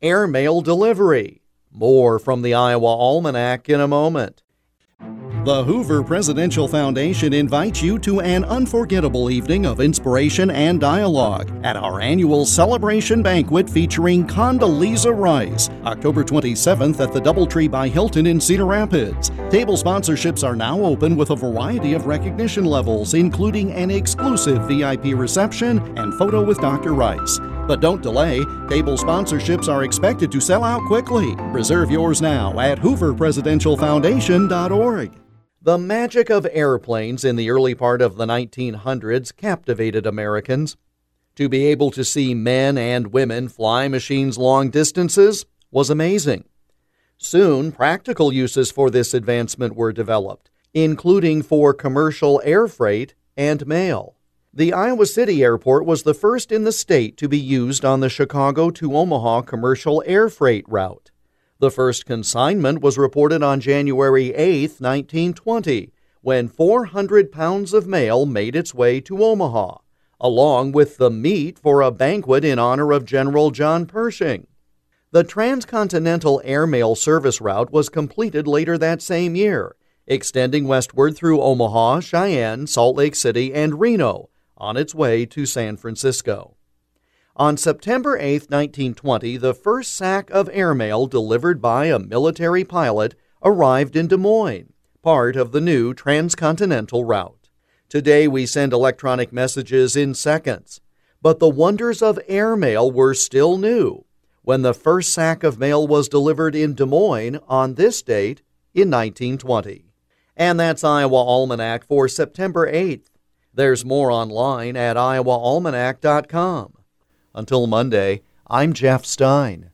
airmail delivery. More from the Iowa Almanac in a moment. The Hoover Presidential Foundation invites you to an unforgettable evening of inspiration and dialogue at our annual celebration banquet featuring Condoleezza Rice, October 27th at the Doubletree by Hilton in Cedar Rapids. Table sponsorships are now open with a variety of recognition levels, including an exclusive VIP reception and photo with Dr. Rice. But don't delay. Table sponsorships are expected to sell out quickly. Reserve yours now at hooverpresidentialfoundation.org. The magic of airplanes in the early part of the 1900s captivated Americans. To be able to see men and women fly machines long distances was amazing. Soon, practical uses for this advancement were developed, including for commercial air freight and mail. The Iowa City Airport was the first in the state to be used on the Chicago to Omaha commercial air freight route. The first consignment was reported on January 8, 1920, when 400 pounds of mail made its way to Omaha, along with the meat for a banquet in honor of General John Pershing. The transcontinental airmail service route was completed later that same year, extending westward through Omaha, Cheyenne, Salt Lake City, and Reno, on its way to San Francisco. On September 8, 1920, the first sack of airmail delivered by a military pilot arrived in Des Moines, part of the new transcontinental route. Today we send electronic messages in seconds, but the wonders of airmail were still new when the first sack of mail was delivered in Des Moines on this date in 1920. And that's Iowa Almanac for September 8th. There's more online at iowaalmanac.com. Until Monday, I'm Jeff Stein.